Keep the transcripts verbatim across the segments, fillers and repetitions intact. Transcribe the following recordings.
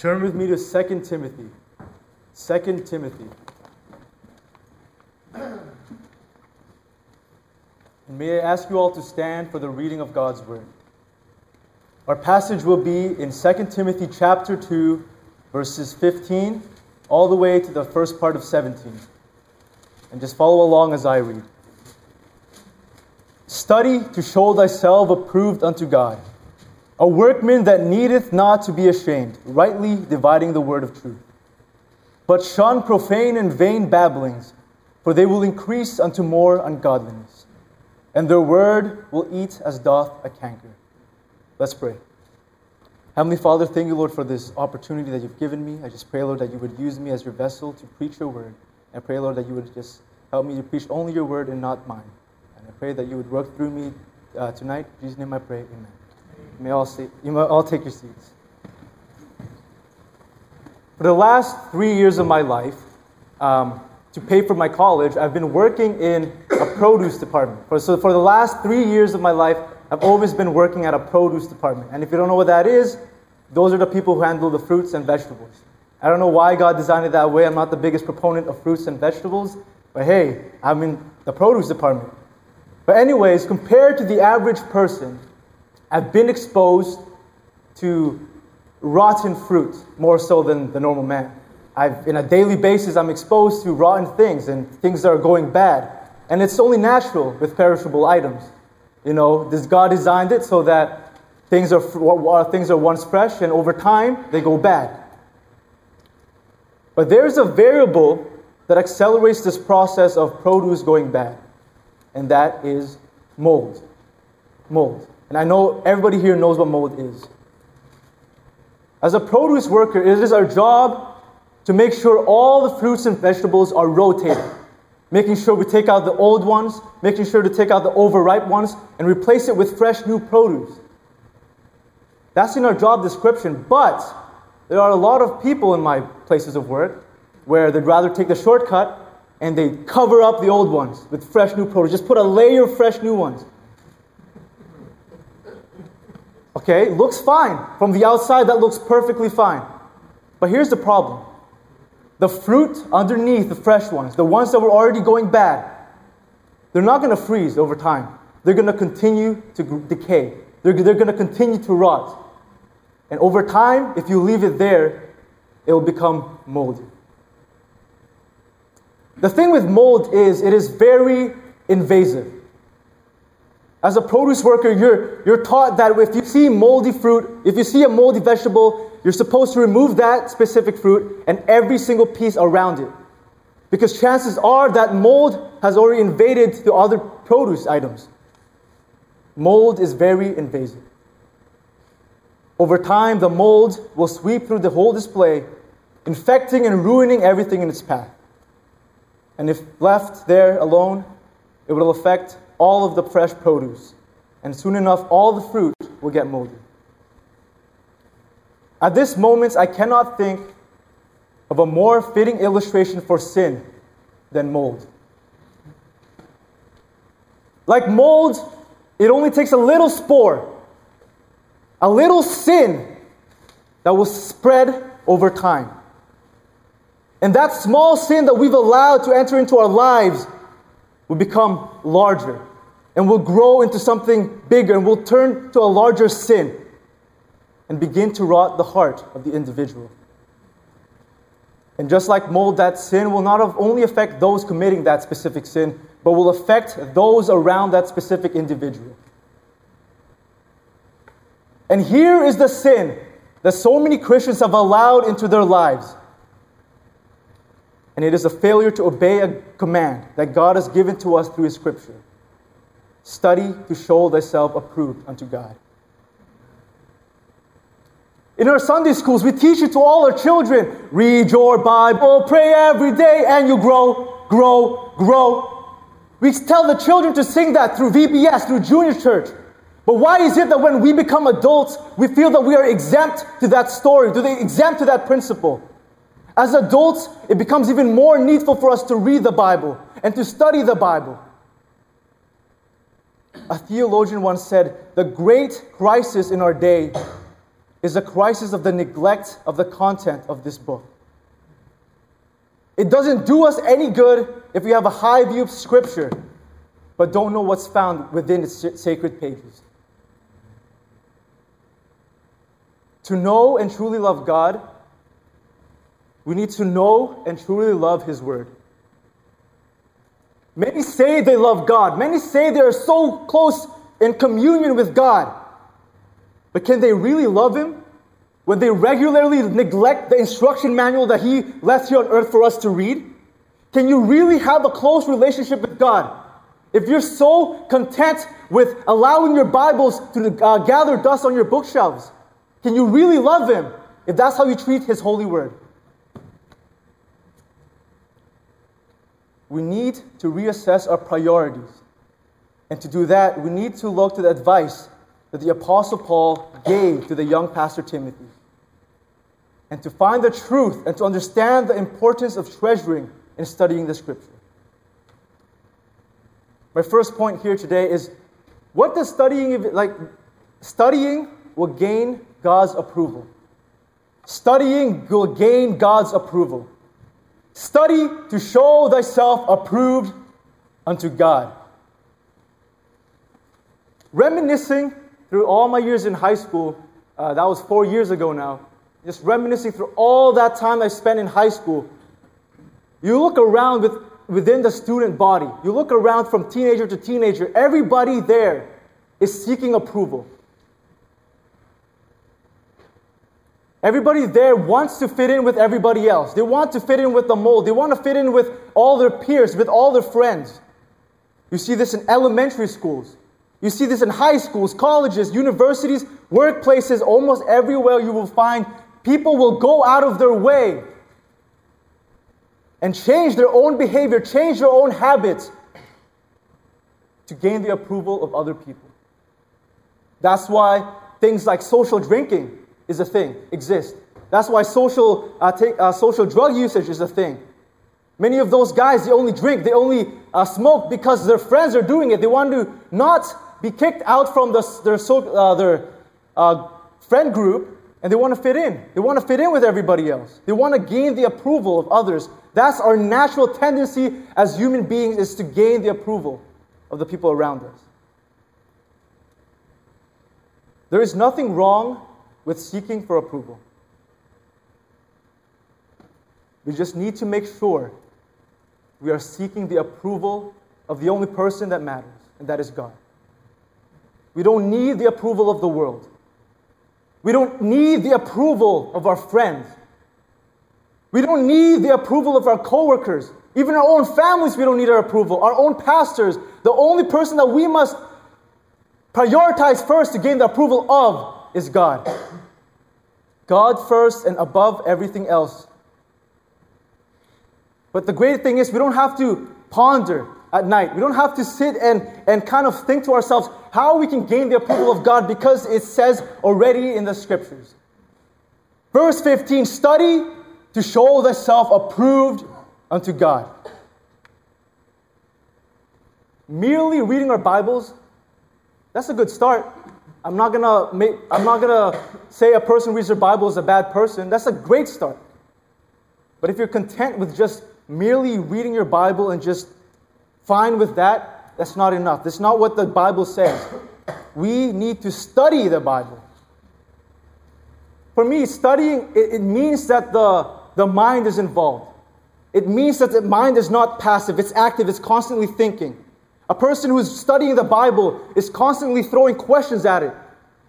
Turn with me to Second Timothy. Second Timothy. And may I ask you all to stand for the reading of God's Word. Our passage will be in Second Timothy chapter two, verses fifteen, all the way to the first part of seventeen. And just follow along as I read. Study to show thyself approved unto God, a workman that needeth not to be ashamed, rightly dividing the word of truth. But shun profane and vain babblings, for they will increase unto more ungodliness. And their word will eat as doth a canker. Let's pray. Heavenly Father, thank you, Lord, for this opportunity that you've given me. I just pray, Lord, that you would use me as your vessel to preach your word. And I pray, Lord, that you would just help me to preach only your word and not mine. And I pray that you would work through me uh, tonight. In Jesus' name I pray, amen. You may all sit. You may all take your seats. For the last three years of my life, um, to pay for my college, I've been working in a produce department. For, so for the last three years of my life, I've always been working at a produce department. And if you don't know what that is, those are the people who handle the fruits and vegetables. I don't know why God designed it that way. I'm not the biggest proponent of fruits and vegetables. But hey, I'm in the produce department. But anyways, compared to the average person, I've been exposed to rotten fruit more so than the normal man. I've, on a daily basis, I'm exposed to rotten things and things that are going bad. And it's only natural with perishable items. You know, this God designed it so that things are things are once fresh and over time they go bad. But there's a variable that accelerates this process of produce going bad, and that is mold. Mold. And I know everybody here knows what mold is. As a produce worker, it is our job to make sure all the fruits and vegetables are rotated, making sure we take out the old ones, making sure to take out the overripe ones, and replace it with fresh new produce. That's in our job description, but there are a lot of people in my places of work where they'd rather take the shortcut and they cover up the old ones with fresh new produce. Just put a layer of fresh new ones. Okay, looks fine. From the outside, that looks perfectly fine. But here's the problem. The fruit underneath the fresh ones, the ones that were already going bad, they're not going to freeze over time. They're going to continue to decay. They're, they're going to continue to rot. And over time, if you leave it there, it will become moldy. The thing with mold is it is very invasive. As a produce worker, you're, you're taught that if you see moldy fruit, if you see a moldy vegetable, you're supposed to remove that specific fruit and every single piece around it. Because chances are that mold has already invaded the other produce items. Mold is very invasive. Over time, the mold will sweep through the whole display, infecting and ruining everything in its path. And if left there alone, it will affect all of the fresh produce. And soon enough, all the fruit will get moldy. At this moment, I cannot think of a more fitting illustration for sin than mold. Like mold, it only takes a little spore, a little sin that will spread over time. And that small sin that we've allowed to enter into our lives will become larger and will grow into something bigger and will turn to a larger sin and begin to rot the heart of the individual. And just like mold, that sin will not only affect those committing that specific sin, but will affect those around that specific individual. And here is the sin that so many Christians have allowed into their lives. And it is a failure to obey a command that God has given to us through His Scripture. Study to show thyself approved unto God. In our Sunday schools, we teach it to all our children. Read your Bible, pray every day, and you grow, grow, grow. We tell the children to sing that through V B S, through junior church. But why is it that when we become adults, we feel that we are exempt to that story, to the, exempt to that principle? As adults, it becomes even more needful for us to read the Bible and to study the Bible. A theologian once said, the great crisis in our day is a crisis of the neglect of the content of this book. It doesn't do us any good if we have a high view of Scripture, but don't know what's found within its sacred pages. To know and truly love God, we need to know and truly love His Word. Many say they love God. Many say they are so close in communion with God. But can they really love Him when they regularly neglect the instruction manual that He left here on earth for us to read? Can you really have a close relationship with God if you're so content with allowing your Bibles to uh, gather dust on your bookshelves? Can you really love Him if that's how you treat His holy word? We need to reassess our priorities. And to do that, we need to look to the advice that the Apostle Paul gave to the young pastor Timothy. And to find the truth and to understand the importance of treasuring and studying the Scripture. My first point here today is, what does studying, like, studying will gain God's approval. Studying will gain God's approval. Study to show thyself approved unto God. Reminiscing through all my years in high school, uh, that was four years ago now, just reminiscing through all that time I spent in high school, you look around with, within the student body, you look around from teenager to teenager, everybody there is seeking approval. Everybody there wants to fit in with everybody else. They want to fit in with the mold. They want to fit in with all their peers, with all their friends. You see this in elementary schools. You see this in high schools, colleges, universities, workplaces. Almost everywhere you will find people will go out of their way and change their own behavior, change their own habits to gain the approval of other people. That's why things like social drinking is a thing, exists. That's why social uh, take, uh, social drug usage is a thing. Many of those guys, they only drink, they only uh, smoke because their friends are doing it. They want to not be kicked out from the, their, so, uh, their uh, friend group, and they want to fit in. They want to fit in with everybody else. They want to gain the approval of others. That's our natural tendency as human beings, is to gain the approval of the people around us. There is nothing wrong with seeking for approval. We just need to make sure we are seeking the approval of the only person that matters, and that is God. We don't need the approval of the world. We don't need the approval of our friends. We don't need the approval of our coworkers. Even our own families, we don't need our approval. Our own pastors, the only person that we must prioritize first to gain the approval of is God. God first and above everything else. But the great thing is, we don't have to ponder at night. We don't have to sit and, and kind of think to ourselves how we can gain the approval of God, because it says already in the Scriptures. Verse fifteen, study to show thyself approved unto God. Merely reading our Bibles, that's a good start. I'm not gonna make, I'm not gonna say a person who reads their Bible is a bad person. That's a great start. But if you're content with just merely reading your Bible and just fine with that, that's not enough. That's not what the Bible says. We need to study the Bible. For me, studying, it, it means that the, the mind is involved. It means that the mind is not passive. It's active. It's constantly thinking. A person who's studying the Bible is constantly throwing questions at it.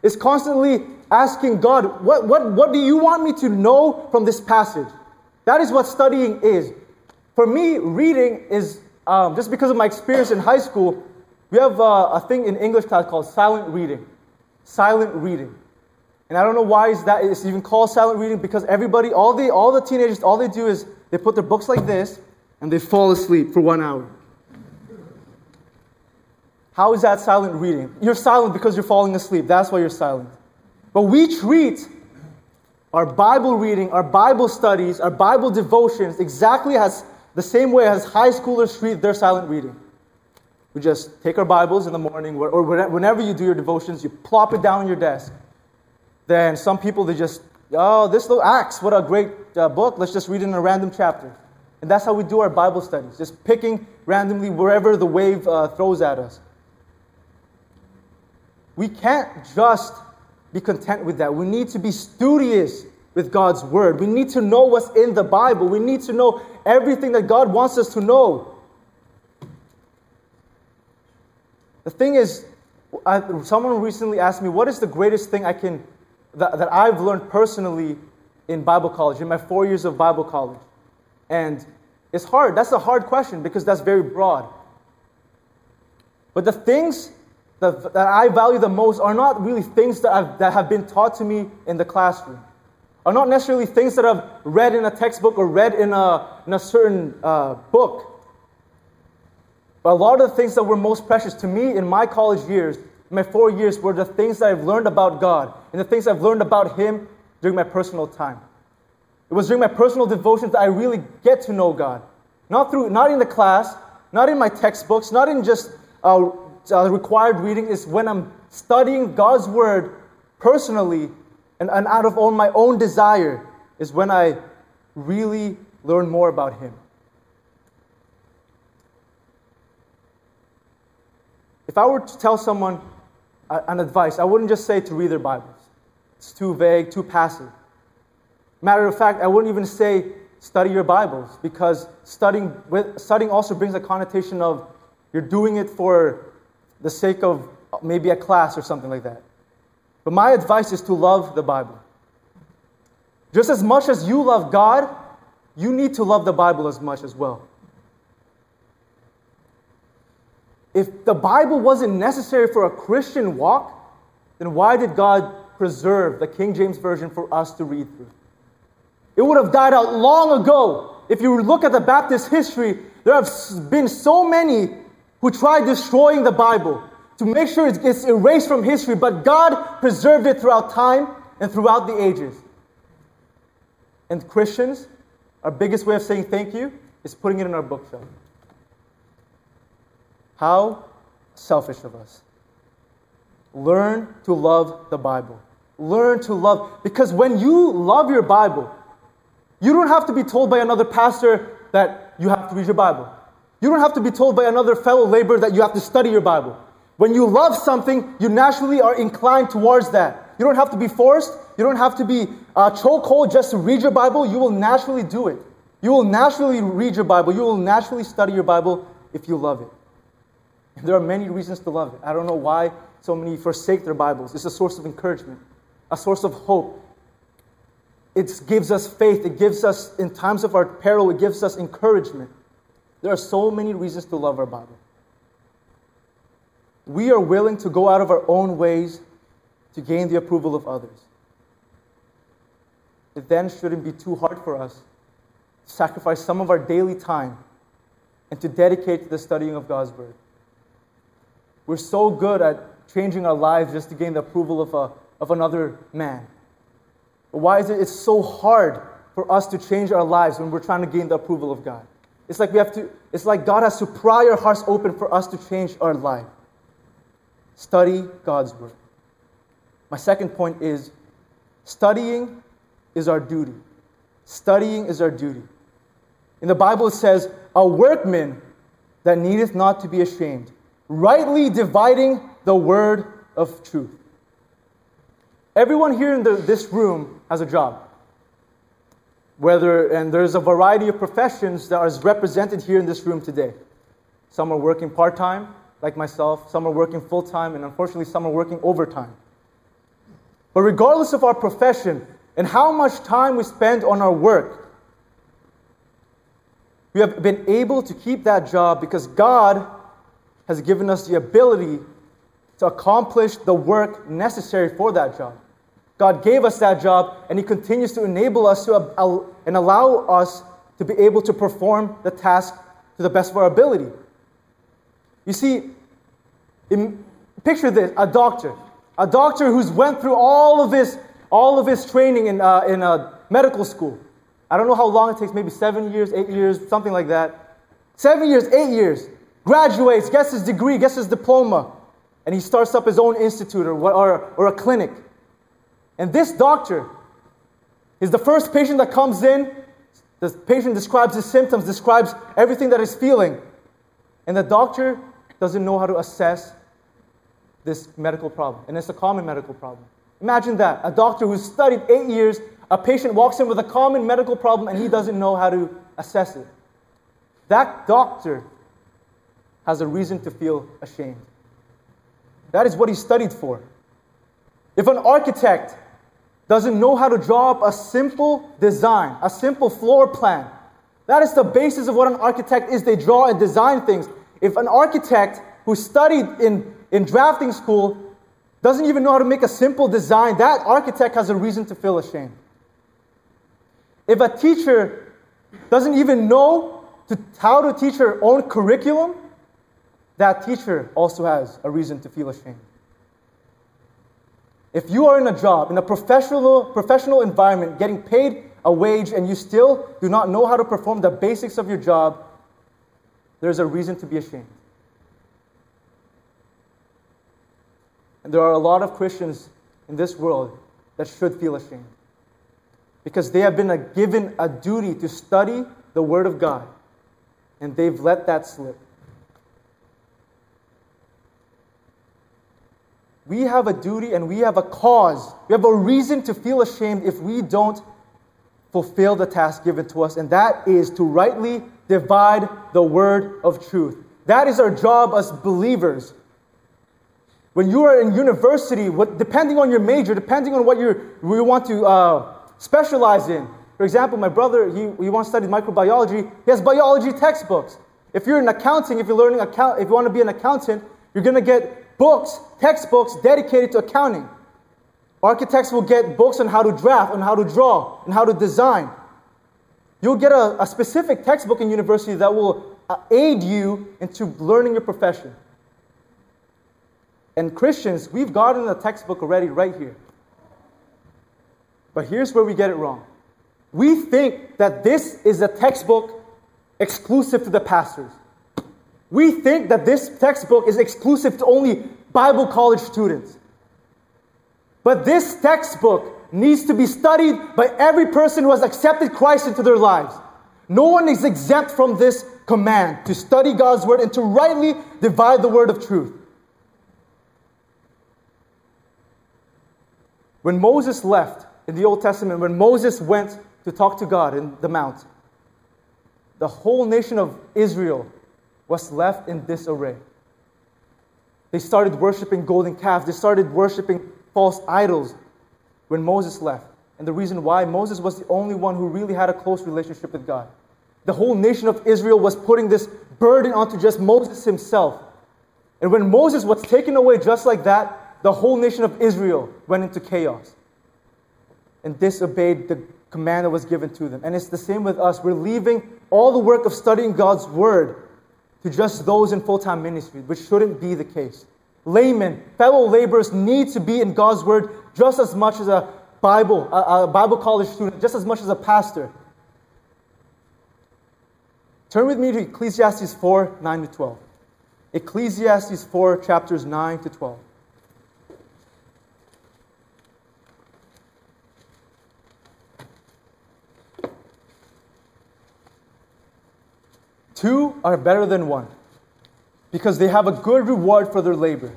Is constantly asking God, what, what, what do you want me to know from this passage? That is what studying is. For me, reading is, um, just because of my experience in high school, we have uh, a thing in English class called silent reading. Silent reading. And I don't know why is that it's even called silent reading, because everybody, all the, all the teenagers, all they do is they put their books like this and they fall asleep for one hour. How is that silent reading? You're silent because you're falling asleep. That's why you're silent. But we treat our Bible reading, our Bible studies, our Bible devotions exactly as the same way as high schoolers treat their silent reading. We just take our Bibles in the morning, or whenever you do your devotions, you plop it down on your desk. than some people that just, oh, this little Acts, what a great uh, book. Let's just read it in a random chapter. And that's how we do our Bible studies, just picking randomly wherever the wave uh, throws at us. We can't just be content with that. We need to be studious with God's Word. We need to know what's in the Bible. We need to know everything that God wants us to know. The thing is, I, someone recently asked me, what is the greatest thing I can that, that I've learned personally in Bible college, in my four years of Bible college? And it's hard. That's a hard question because that's very broad. But the things that, that I value the most are not really things that, I've, that have been taught to me in the classroom, are not necessarily things that I've read in a textbook or read in a, in a certain uh, book. But a lot of the things that were most precious to me in my college years, my four years, were the things that I've learned about God and the things I've learned about Him during my personal time. It was during my personal devotions that I really get to know God. Not through, not in the class, not in my textbooks, not in just uh, uh, required reading. It's when I'm studying God's Word personally and, and out of own, my own desire is when I really learn more about Him. If I were to tell someone an advice, I wouldn't just say to read their Bibles. It's too vague, too passive. Matter of fact, I wouldn't even say study your Bibles because studying with, studying also brings a connotation of you're doing it for the sake of maybe a class or something like that. But my advice is to love the Bible. Just as much as you love God, you need to love the Bible as much as well. If the Bible wasn't necessary for a Christian walk, then why did God preserve the King James Version for us to read through? It would have died out long ago. If you look at the Baptist history, there have been so many who tried destroying the Bible to make sure it gets erased from history, but God preserved it throughout time and throughout the ages. And Christians, our biggest way of saying thank you is putting it in our bookshelf. How selfish of us. Learn to love the Bible. Learn to love, because when you love your Bible, you don't have to be told by another pastor that you have to read your Bible. You don't have to be told by another fellow laborer that you have to study your Bible. When you love something, you naturally are inclined towards that. You don't have to be forced. You don't have to be uh, chokehold just to read your Bible. You will naturally do it. You will naturally read your Bible. You will naturally study your Bible if you love it. There are many reasons to love it. I don't know why so many forsake their Bibles. It's a source of encouragement, a source of hope. It gives us faith. It gives us, in times of our peril, it gives us encouragement. There are so many reasons to love our Bible. We are willing to go out of our own ways to gain the approval of others. It then shouldn't be too hard for us to sacrifice some of our daily time and to dedicate to the studying of God's Word. We're so good at changing our lives just to gain the approval of a, of another man. But why is it it's so hard for us to change our lives when we're trying to gain the approval of God? It's like we have to. It's like God has to pry our hearts open for us to change our life. Study God's Word. My second point is, studying is our duty. Studying is our duty. In the Bible it says, a workman that needeth not to be ashamed, rightly dividing the word of truth. Everyone here in the, this room has a job. Whether, and there's a variety of professions that are represented here in this room today. Some are working part-time, like myself. Some are working full-time, and unfortunately some are working overtime. But regardless of our profession and how much time we spend on our work, we have been able to keep that job because God has given us the ability to accomplish the work necessary for that job. God gave us that job, and He continues to enable us to al- and allow us to be able to perform the task to the best of our ability. You see, in, picture this: a doctor, a doctor who's went through all of his all of his training in uh, in uh, medical school. I don't know how long it takes, maybe seven years, eight years, something like that. Seven years, eight years. Graduates, gets his degree, gets his diploma, and he starts up his own institute or, or, or a clinic. And this doctor is the first patient that comes in. The patient describes his symptoms, describes everything that he's feeling. And the doctor doesn't know how to assess this medical problem. And it's a common medical problem. Imagine that. A doctor who's studied eight years, a patient walks in with a common medical problem and he doesn't know how to assess it. That doctor has a reason to feel ashamed. That is what he studied for. If an architect doesn't know how to draw up a simple design, a simple floor plan, that is the basis of what an architect is. They draw and design things. If an architect who studied in, in drafting school doesn't even know how to make a simple design, that architect has a reason to feel ashamed. If a teacher doesn't even know to, how to teach her own curriculum, that teacher also has a reason to feel ashamed. If you are in a job, in a professional professional environment, getting paid a wage, and you still do not know how to perform the basics of your job, there's a reason to be ashamed. And there are a lot of Christians in this world that should feel ashamed, because they have been a, given a duty to study the Word of God, and they've let that slip. We have a duty and we have a cause. We have a reason to feel ashamed if we don't fulfill the task given to us, and that is to rightly divide the word of truth. That is our job as believers. When you are in university, what, depending on your major, depending on what you you want to uh, specialize in. For example, my brother, he, he once studied microbiology. He has biology textbooks. If you're in accounting, if you're learning account, if you want to be an accountant, you're going to get books, textbooks dedicated to accounting. Architects will get books on how to draft, on how to draw, and how to design. You'll get a, a specific textbook in university that will aid you into learning your profession. And Christians, we've gotten a textbook already right here. But here's where we get it wrong. We think that this is a textbook exclusive to the pastors. We think that this textbook is exclusive to only Bible college students. But this textbook needs to be studied by every person who has accepted Christ into their lives. No one is exempt from this command to study God's word and to rightly divide the word of truth. When Moses left in the Old Testament, when Moses went to talk to God in the mount, the whole nation of Israel was left in disarray. They started worshiping golden calves. They started worshiping false idols when Moses left. And the reason why, Moses was the only one who really had a close relationship with God. The whole nation of Israel was putting this burden onto just Moses himself. And when Moses was taken away just like that, the whole nation of Israel went into chaos and disobeyed the command that was given to them. And it's the same with us. We're leaving all the work of studying God's word to just those in full-time ministry, which shouldn't be the case. Laymen, fellow laborers need to be in God's word just as much as a Bible, a, a Bible college student, just as much as a pastor. Turn with me to Ecclesiastes four, nine to twelve. Ecclesiastes four, chapters nine to twelve. Two are better than one, because they have a good reward for their labor.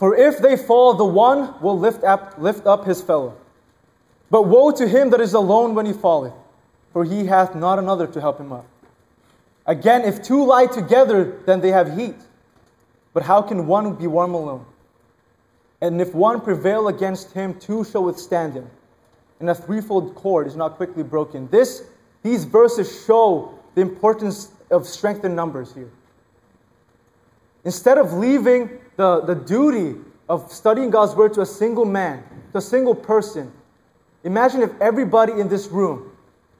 For if they fall, the one will lift up, lift up his fellow. But woe to him that is alone when he falleth, for he hath not another to help him up. Again, if two lie together, then they have heat. But how can one be warm alone? And if one prevail against him, two shall withstand him. And a threefold cord is not quickly broken. This, these verses show the importance of strength in numbers here. Instead of leaving the, the duty of studying God's Word to a single man, to a single person, imagine if everybody in this room,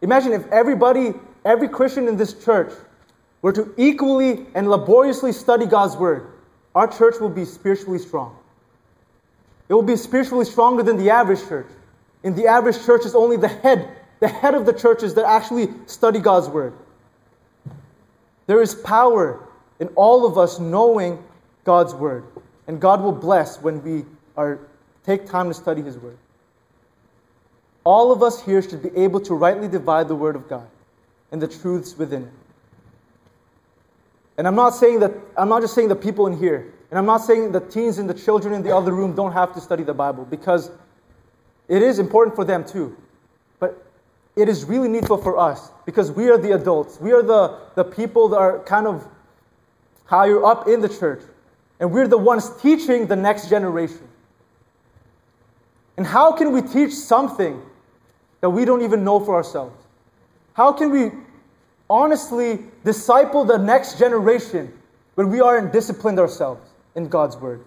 imagine if everybody, every Christian in this church were to equally and laboriously study God's Word. Our church will be spiritually strong. It will be spiritually stronger than the average church. In the average church, it's only the head, the head of the churches that actually study God's Word. There is power in all of us knowing God's word. And God will bless when we are take time to study His word. All of us here should be able to rightly divide the Word of God and the truths within it. And I'm not saying that, I'm not just saying the people in here, and I'm not saying the teens and the children in the other room don't have to study the Bible, because it is important for them too. But it is really needful for us, because we are the adults. We are the, the people that are kind of higher up in the church. And we're the ones teaching the next generation. And how can we teach something that we don't even know for ourselves? How can we honestly disciple the next generation when we aren't disciplined ourselves in God's Word?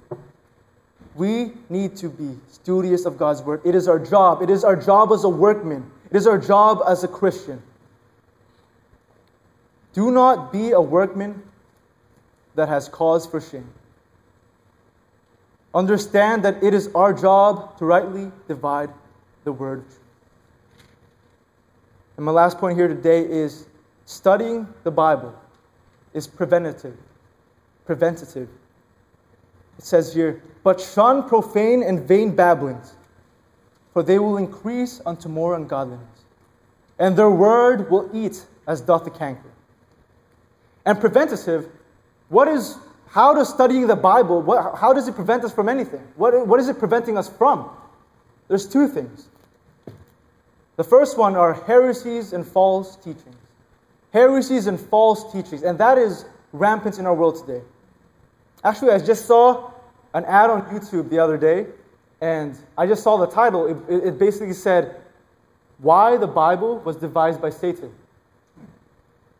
We need to be studious of God's Word. It is our job. It is our job as a workman. It is our job as a Christian. Do not be a workman that has cause for shame. Understand that it is our job to rightly divide the Word. And my last point here today is studying the Bible is preventative. Preventative. It says here, but shun profane and vain babblings, for they will increase unto more ungodliness, and their word will eat as doth the canker. And preventative, what is How does studying the Bible, what, how does it prevent us from anything? What, what is it preventing us from? There's two things. The first one are heresies and false teachings. Heresies and false teachings. And that is rampant in our world today. Actually, I just saw an ad on YouTube the other day, and I just saw the title. It, it basically said, Why the Bible Was Devised by Satan.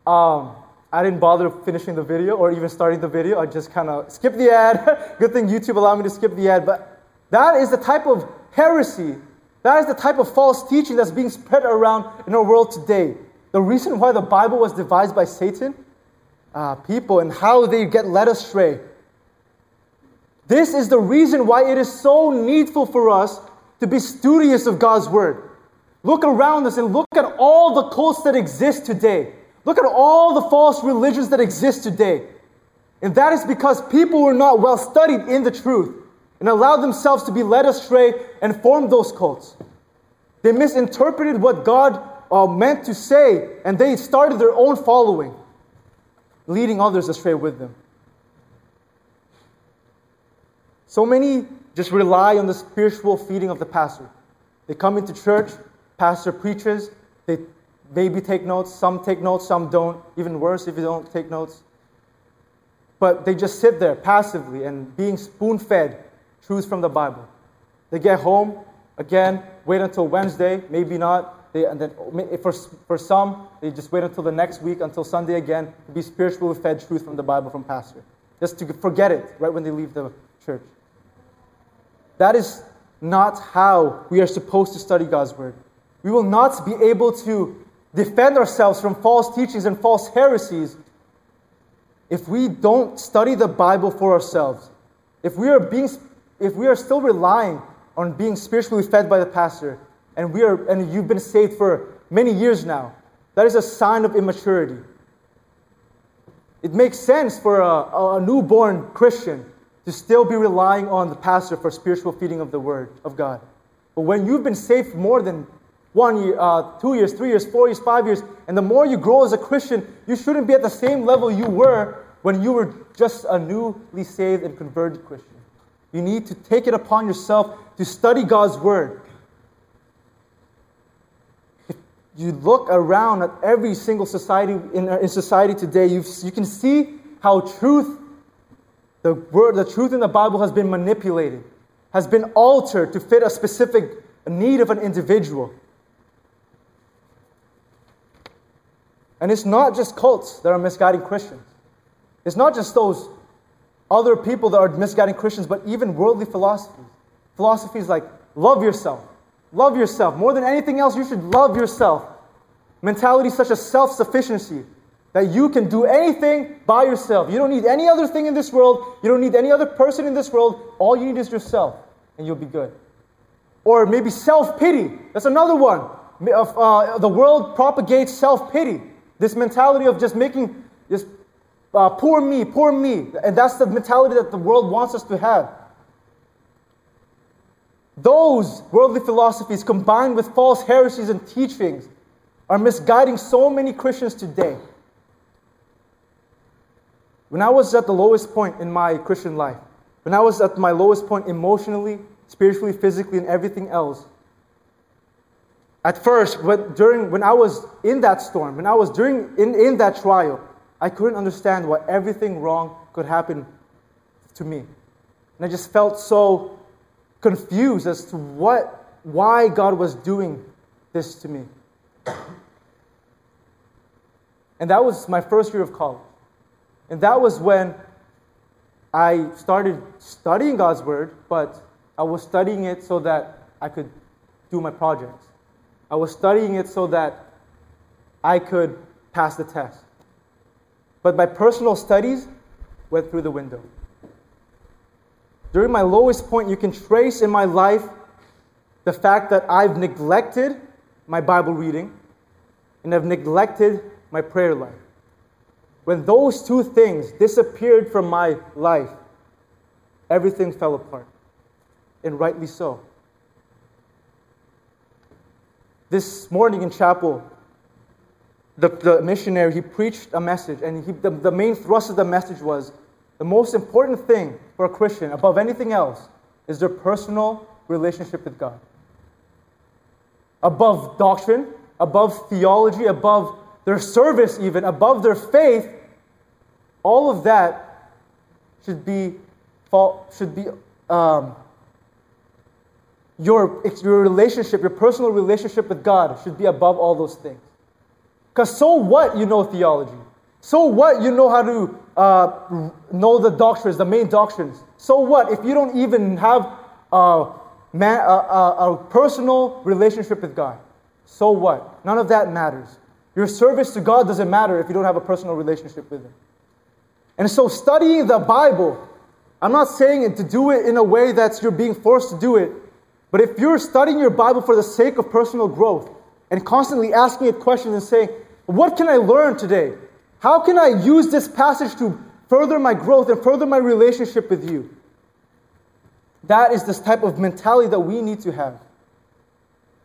Um... I didn't bother finishing the video or even starting the video. I just kind of skipped the ad. Good thing YouTube allowed me to skip the ad. But that is the type of heresy. That is the type of false teaching that's being spread around in our world today. The reason why the Bible was devised by Satan, uh, people, and how they get led astray. This is the reason why it is so needful for us to be studious of God's Word. Look around us and look at all the cults that exist today. Look at all the false religions that exist today. And that is because people were not well studied in the truth and allowed themselves to be led astray and formed those cults. They misinterpreted what God uh, meant to say, and they started their own following, leading others astray with them. So many just rely on the spiritual feeding of the pastor. They come into church, pastor preaches, they maybe take notes, some take notes, some don't. Even worse if you don't take notes. But they just sit there passively and being spoon-fed truths from the Bible. They get home, again, wait until Wednesday, maybe not. They, and then for, for some, they just wait until the next week, until Sunday again, to be spiritually fed truth from the Bible from pastor. Just to forget it right when they leave the church. That is not how we are supposed to study God's Word. We will not be able to defend ourselves from false teachings and false heresies if we don't study the Bible for ourselves. If we are being, if we are still relying on being spiritually fed by the pastor, and we are, and you've been saved for many years now, that is a sign of immaturity. It makes sense for a, a newborn Christian to still be relying on the pastor for spiritual feeding of the Word of God. But when you've been saved for more than One year, uh, two years, three years, four years, five years. And the more you grow as a Christian, you shouldn't be at the same level you were when you were just a newly saved and converted Christian. You need to take it upon yourself to study God's Word. If you look around at every single society in, in society today, you you can see how truth, the word, the truth in the Bible has been manipulated, has been altered to fit a specific need of an individual. And it's not just cults that are misguiding Christians. It's not just those other people that are misguiding Christians, but even worldly philosophies. Philosophies like love yourself. Love yourself. More than anything else, you should love yourself. Mentalities such as self-sufficiency. That you can do anything by yourself. You don't need any other thing in this world. You don't need any other person in this world. All you need is yourself, and you'll be good. Or maybe self-pity. That's another one. Uh, the world propagates self-pity. This mentality of just making, just uh, poor me, poor me. And that's the mentality that the world wants us to have. Those worldly philosophies combined with false heresies and teachings are misguiding so many Christians today. When I was at the lowest point in my Christian life, when I was at my lowest point emotionally, spiritually, physically, and everything else, at first, when, during, when I was in that storm, when I was during in, in that trial, I couldn't understand why everything wrong could happen to me. And I just felt so confused as to what, why God was doing this to me. And that was my first year of college. And that was when I started studying God's Word, but I was studying it so that I could do my projects. I was studying it so that I could pass the test. But my personal studies went through the window. During my lowest point, you can trace in my life the fact that I've neglected my Bible reading and I've neglected my prayer life. When those two things disappeared from my life, everything fell apart, and rightly so. This morning in chapel, the, the missionary, he preached a message, and he, the, the main thrust of the message was, the most important thing for a Christian, above anything else, is their personal relationship with God. Above doctrine, above theology, above their service even, above their faith, all of that should be, should be um, Your, your relationship, your personal relationship with God should be above all those things. Because so what you know theology? So what you know how to uh, know the doctrines, the main doctrines? So what if you don't even have a, man, a, a, a personal relationship with God? So what? None of that matters. Your service to God doesn't matter if you don't have a personal relationship with Him. And so studying the Bible, I'm not saying to do it in a way that you're being forced to do it, but if you're studying your Bible for the sake of personal growth and constantly asking it questions and saying, what can I learn today? How can I use this passage to further my growth and further my relationship with you? That is this type of mentality that we need to have.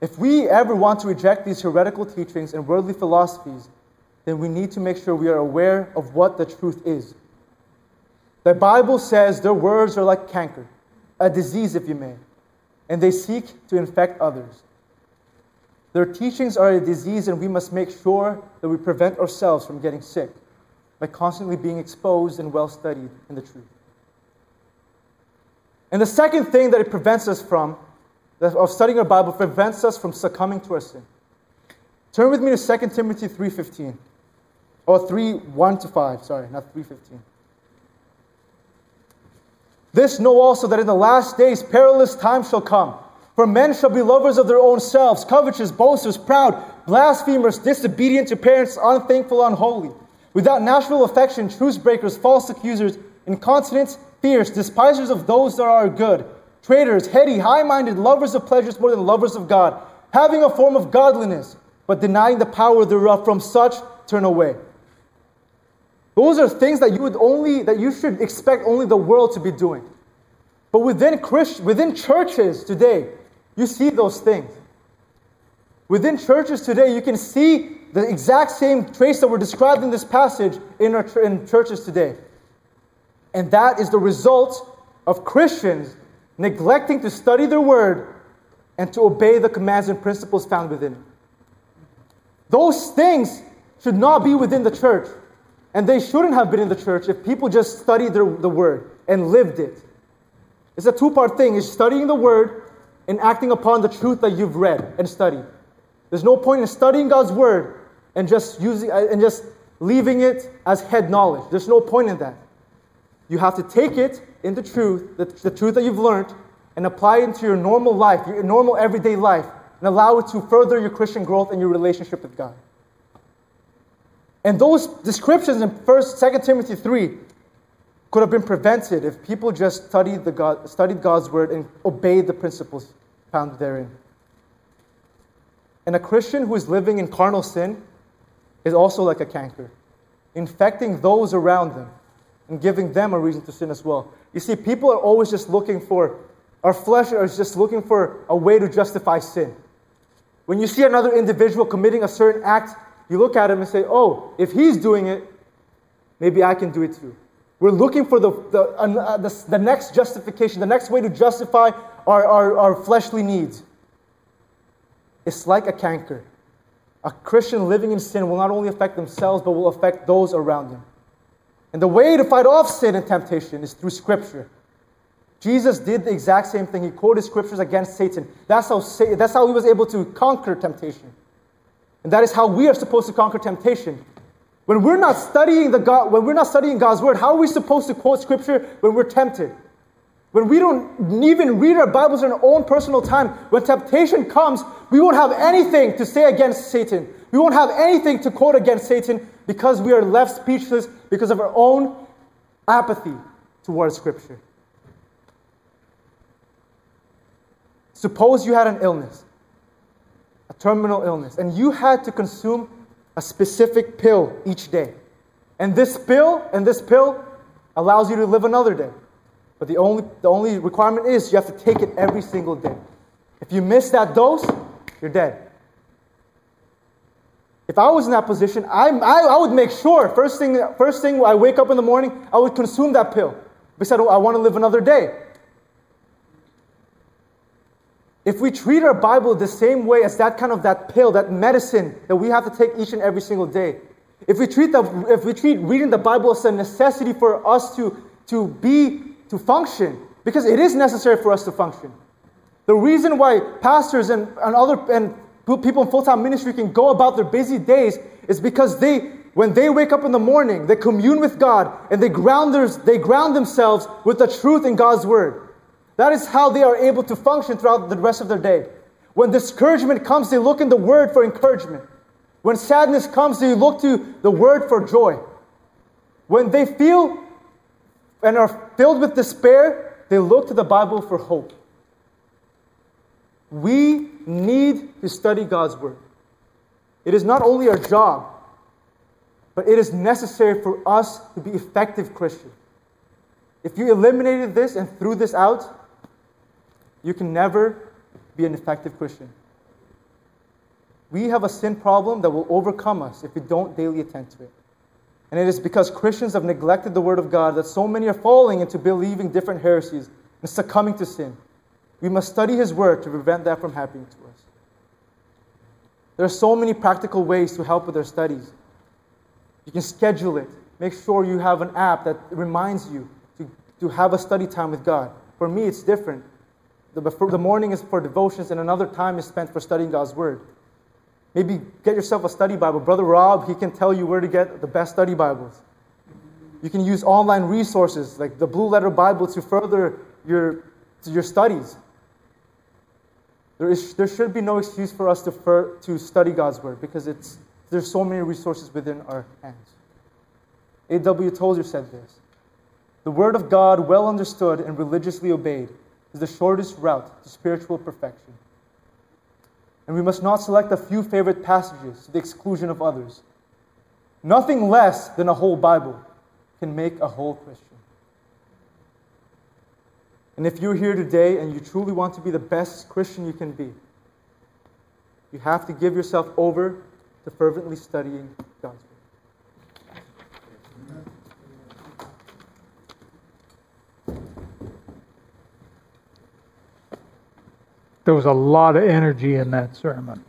If we ever want to reject these heretical teachings and worldly philosophies, then we need to make sure we are aware of what the truth is. The Bible says their words are like canker, a disease if you may, and they seek to infect others. Their teachings are a disease, and we must make sure that we prevent ourselves from getting sick by constantly being exposed and well-studied in the truth. And the second thing that it prevents us from, of studying our Bible, prevents us from succumbing to our sin. Turn with me to Second Timothy three fifteen. Or three one to five, sorry, not three fifteen. This know also, that in the last days perilous times shall come. For men shall be lovers of their own selves, covetous, boasters, proud, blasphemers, disobedient to parents, unthankful, unholy, without natural affection, truce-breakers, false accusers, incontinent, fierce, despisers of those that are good, traitors, heady, high-minded, lovers of pleasures more than lovers of God, having a form of godliness, but denying the power thereof. From such turn away. Those are things that you would only that you should expect only the world to be doing. But within Christ, within churches today, you see those things. Within churches today, you can see the exact same traits that were described in this passage in our in churches today. And that is the result of Christians neglecting to study their word and to obey the commands and principles found within it. Those things should not be within the church. And they shouldn't have been in the church if people just studied their, the Word and lived it. It's a two-part thing. It's studying the Word and acting upon the truth that you've read and studied. There's no point in studying God's Word and just using and just leaving it as head knowledge. There's no point in that. You have to take it into truth, the, the truth that you've learned, and apply it into your normal life, your normal everyday life, and allow it to further your Christian growth and your relationship with God. And those descriptions in First, Second Timothy three could have been prevented if people just studied the God, studied God's Word and obeyed the principles found therein. And a Christian who is living in carnal sin is also like a canker, infecting those around them and giving them a reason to sin as well. You see, people are always just looking for Our flesh is just looking for a way to justify sin. When you see another individual committing a certain act, you look at him and say, oh, if he's doing it, maybe I can do it too. We're looking for the the, uh, the, the next justification, the next way to justify our, our, our fleshly needs. It's like a canker. A Christian living in sin will not only affect themselves, but will affect those around them. And the way to fight off sin and temptation is through Scripture. Jesus did the exact same thing. He quoted Scriptures against Satan. That's how, that's how he was able to conquer temptation. And that is how we are supposed to conquer temptation. When we're not studying the God, when we're not studying God's Word, how are we supposed to quote Scripture when we're tempted? When we don't even read our Bibles in our own personal time, when temptation comes, we won't have anything to say against Satan. We won't have anything to quote against Satan because we are left speechless because of our own apathy towards Scripture. Suppose you had an illness, a terminal illness, and you had to consume a specific pill each day. And this pill, and this pill allows you to live another day. But the only the only requirement is you have to take it every single day. If you miss that dose, you're dead. If I was in that position, I, I, I would make sure, first thing first thing I wake up in the morning, I would consume that pill. Because I, I want to live another day. If we treat our Bible the same way as that kind of that pill, that medicine that we have to take each and every single day, if we treat the, if we treat reading the Bible as a necessity for us to, to be to function, because it is necessary for us to function. The reason why pastors and, and other and people in full-time ministry can go about their busy days is because they, when they wake up in the morning, they commune with God and they ground their, they ground themselves with the truth in God's Word. That is how they are able to function throughout the rest of their day. When discouragement comes, they look in the Word for encouragement. When sadness comes, they look to the Word for joy. When they feel and are filled with despair, they look to the Bible for hope. We need to study God's Word. It is not only our job, but it is necessary for us to be effective Christians. If you eliminated this and threw this out, you can never be an effective Christian. We have a sin problem that will overcome us if we don't daily attend to it. And it is because Christians have neglected the Word of God that so many are falling into believing different heresies and succumbing to sin. We must study His Word to prevent that from happening to us. There are so many practical ways to help with our studies. You can schedule it. Make sure you have an app that reminds you to, to have a study time with God. For me, it's different. The, the morning is for devotions and another time is spent for studying God's Word. Maybe get yourself a study Bible. Brother Rob, he can tell you where to get the best study Bibles. You can use online resources like the Blue Letter Bible to further your, to your studies. There is there should be no excuse for us to fer, to study God's Word because it's there's so many resources within our hands. A W Tozer said this: "The Word of God, well understood and religiously obeyed, is the shortest route to spiritual perfection." And we must not select a few favorite passages to the exclusion of others. Nothing less than a whole Bible can make a whole Christian. And if you're here today and you truly want to be the best Christian you can be, you have to give yourself over to fervently studying God's Word. There was a lot of energy in that sermon.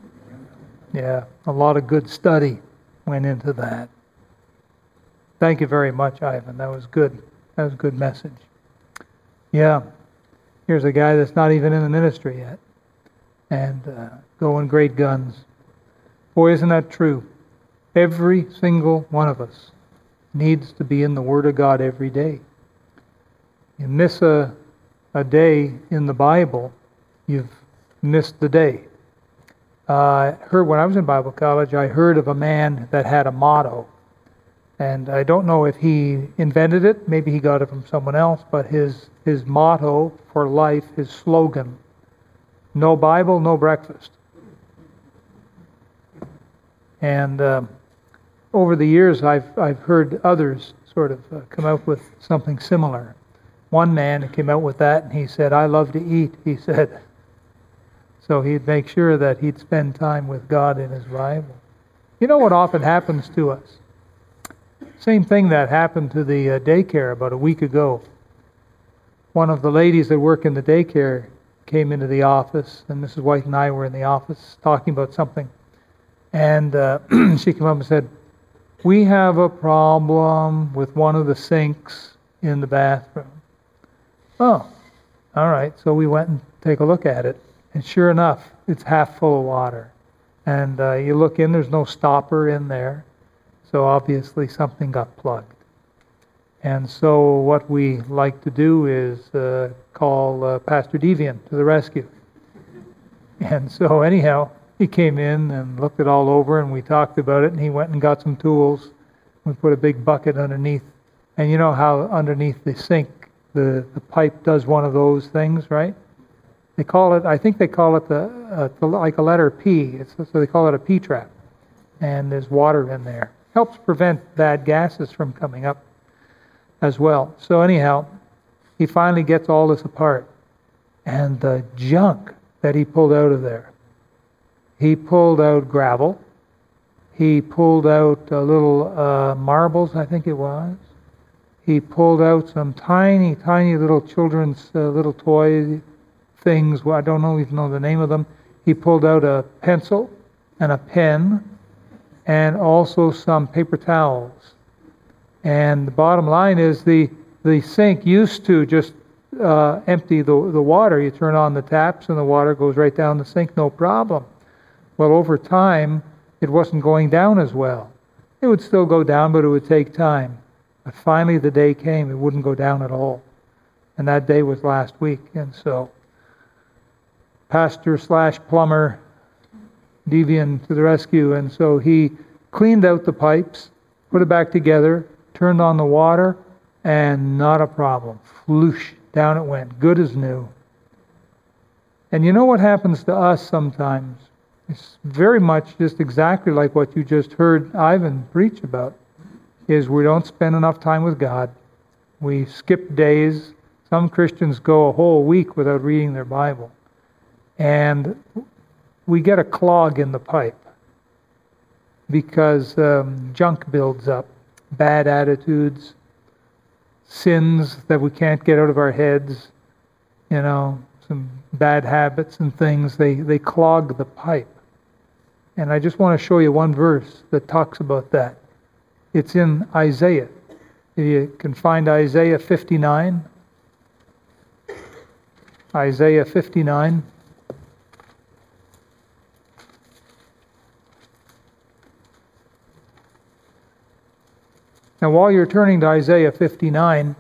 Yeah, a lot of good study went into that. Thank you very much, Ivan. That was good. That was a good message. Yeah, here's a guy that's not even in the ministry yet. And uh, going great guns. Boy, isn't that true? Every single one of us needs to be in the Word of God every day. You miss a, a day in the Bible, you've missed the day. Uh, heard when I was in Bible college, I heard of a man that had a motto, and I don't know if he invented it. Maybe he got it from someone else. But his his motto for life, his slogan: "No Bible, no breakfast." And um, over the years, I've I've heard others sort of uh, come up with something similar. one man that came out with that, and he said, I love to eat, he said. So he'd make sure that he'd spend time with God in his Bible. You know what often happens to us? Same thing that happened to the uh, daycare about a week ago. One of the ladies that work in the daycare came into the office, and Missus White and I were in the office talking about something. And uh, she came up and said, we have a problem with one of the sinks in the bathroom. Oh, all right. So we went and take a look at it. And sure enough, it's half full of water. And uh, you look in, there's no stopper in there. So obviously something got plugged. And so what we like to do is uh, call uh, Pastor Devian to the rescue. And so anyhow, he came in and looked it all over, and we talked about it, and he went and got some tools. We put a big bucket underneath. And you know how underneath the sink, the, the pipe does one of those things, right? They call it, I think they call it the, uh, the like a letter P, it's, so they call it a P-trap. And there's water in there. Helps prevent bad gases from coming up as well. So anyhow, he finally gets all this apart. And the junk that he pulled out of there. He pulled out gravel. He pulled out uh, little uh, marbles, I think it was. He pulled out some tiny, tiny little children's uh, little toy things. Well, I don't know even know the name of them. He pulled out a pencil and a pen and also some paper towels. And the bottom line is the, the sink used to just uh, empty the, the water. You turn on the taps and the water goes right down the sink, no problem. Well, over time, it wasn't going down as well. It would still go down, but it would take time. But finally the day came, it wouldn't go down at all. And that day was last week. And so, pastor slash plumber, Devian to the rescue. And so he cleaned out the pipes, put it back together, turned on the water, and not a problem. Floosh, down it went. Good as new. And you know what happens to us sometimes? It's very much just exactly like what you just heard Ivan preach about. Is we don't spend enough time with God. We skip days. Some Christians go a whole week without reading their Bible. And we get a clog in the pipe because um, junk builds up, bad attitudes, sins that we can't get out of our heads, you know, some bad habits and things, they, they clog the pipe. And I just want to show you one verse that talks about that. It's in Isaiah. If you can find Isaiah fifty-nine. Isaiah fifty-nine. Now while you're turning to Isaiah fifty-nine,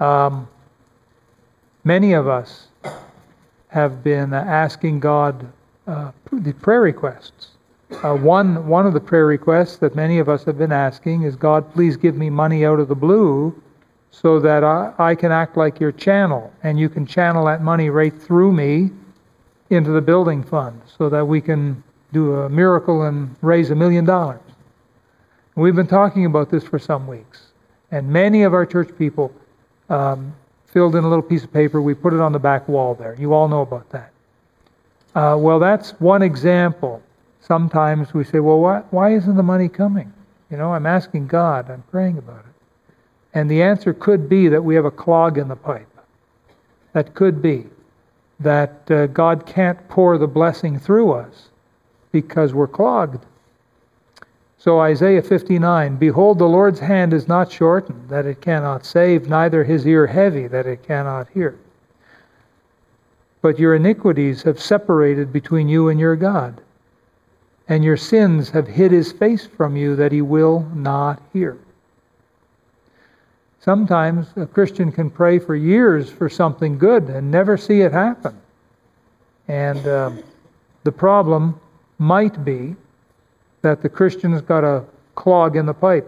um, many of us have been asking God uh, the prayer requests. Uh, one one of the prayer requests that many of us have been asking is, God, please give me money out of the blue so that I, I can act like your channel, and you can channel that money right through me into the building fund so that we can do a miracle and raise a million dollars. We've been talking about this for some weeks, and many of our church people um, filled in a little piece of paper. We put it on the back wall there. You all know about that. Uh, well, that's one example. Sometimes we say, well, why, why isn't the money coming? You know, I'm asking God, I'm praying about it. And the answer could be that we have a clog in the pipe. That could be that uh, God can't pour the blessing through us because we're clogged. So Isaiah fifty-nine, behold, the Lord's hand is not shortened, that it cannot save, neither his ear heavy, that it cannot hear. But your iniquities have separated between you and your God, and your sins have hid his face from you, that he will not hear. Sometimes a Christian can pray for years for something good and never see it happen. And uh, the problem might be that the Christian's got a clog in the pipe.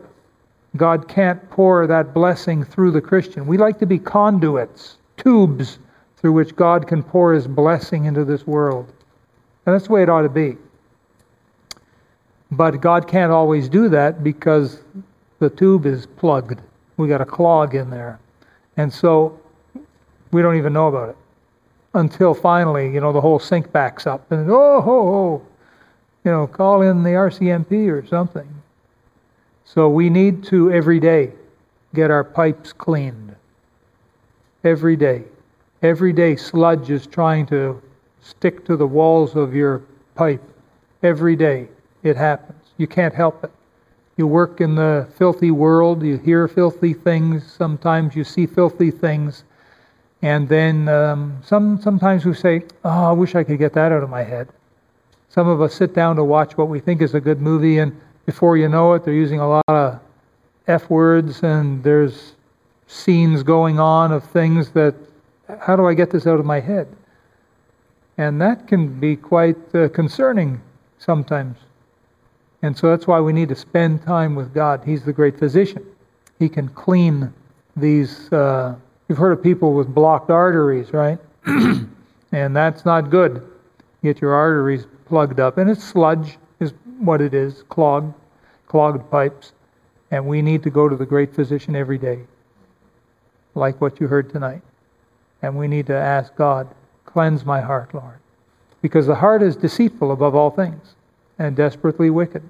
God can't pour that blessing through the Christian. We like to be conduits, tubes through which God can pour his blessing into this world. And that's the way it ought to be. But God can't always do that because the tube is plugged. We got a clog in there. And so we don't even know about it until finally, you know, the whole sink backs up and oh, ho, ho, you know, call in the R C M P or something. So we need to every day get our pipes cleaned. Every day. Every day sludge is trying to stick to the walls of your pipe. Every day it happens. You can't help it. You work in the filthy world, you hear filthy things, sometimes you see filthy things, and then um, some. sometimes we say, oh, I wish I could get that out of my head. Some of us sit down to watch what we think is a good movie, and before you know it, they're using a lot of F words, and there's scenes going on of things that, how do I get this out of my head? And that can be quite uh, concerning sometimes. And so that's why we need to spend time with God. He's the great physician. He can clean these... Uh, you've heard of people with blocked arteries, right? And that's not good. Get your arteries plugged up. And it's sludge is what it is, clogged, clogged pipes. And we need to go to the great physician every day, like what you heard tonight. And we need to ask God, cleanse my heart, Lord. Because the heart is deceitful above all things and desperately wicked.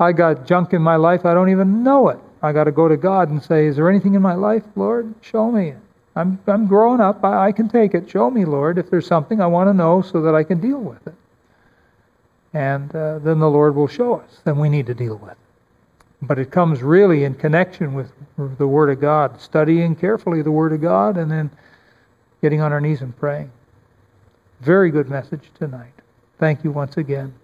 I got junk in my life, I don't even know it. I got to go to God and say, is there anything in my life, Lord? Show me. I'm I'm growing up, I, I can take it. Show me, Lord, if there's something I want to know so that I can deal with it. And uh, then the Lord will show us. Then we need to deal with it. But it comes really in connection with the Word of God, studying carefully the Word of God, and then getting on our knees and praying. Very good message tonight. Thank you once again.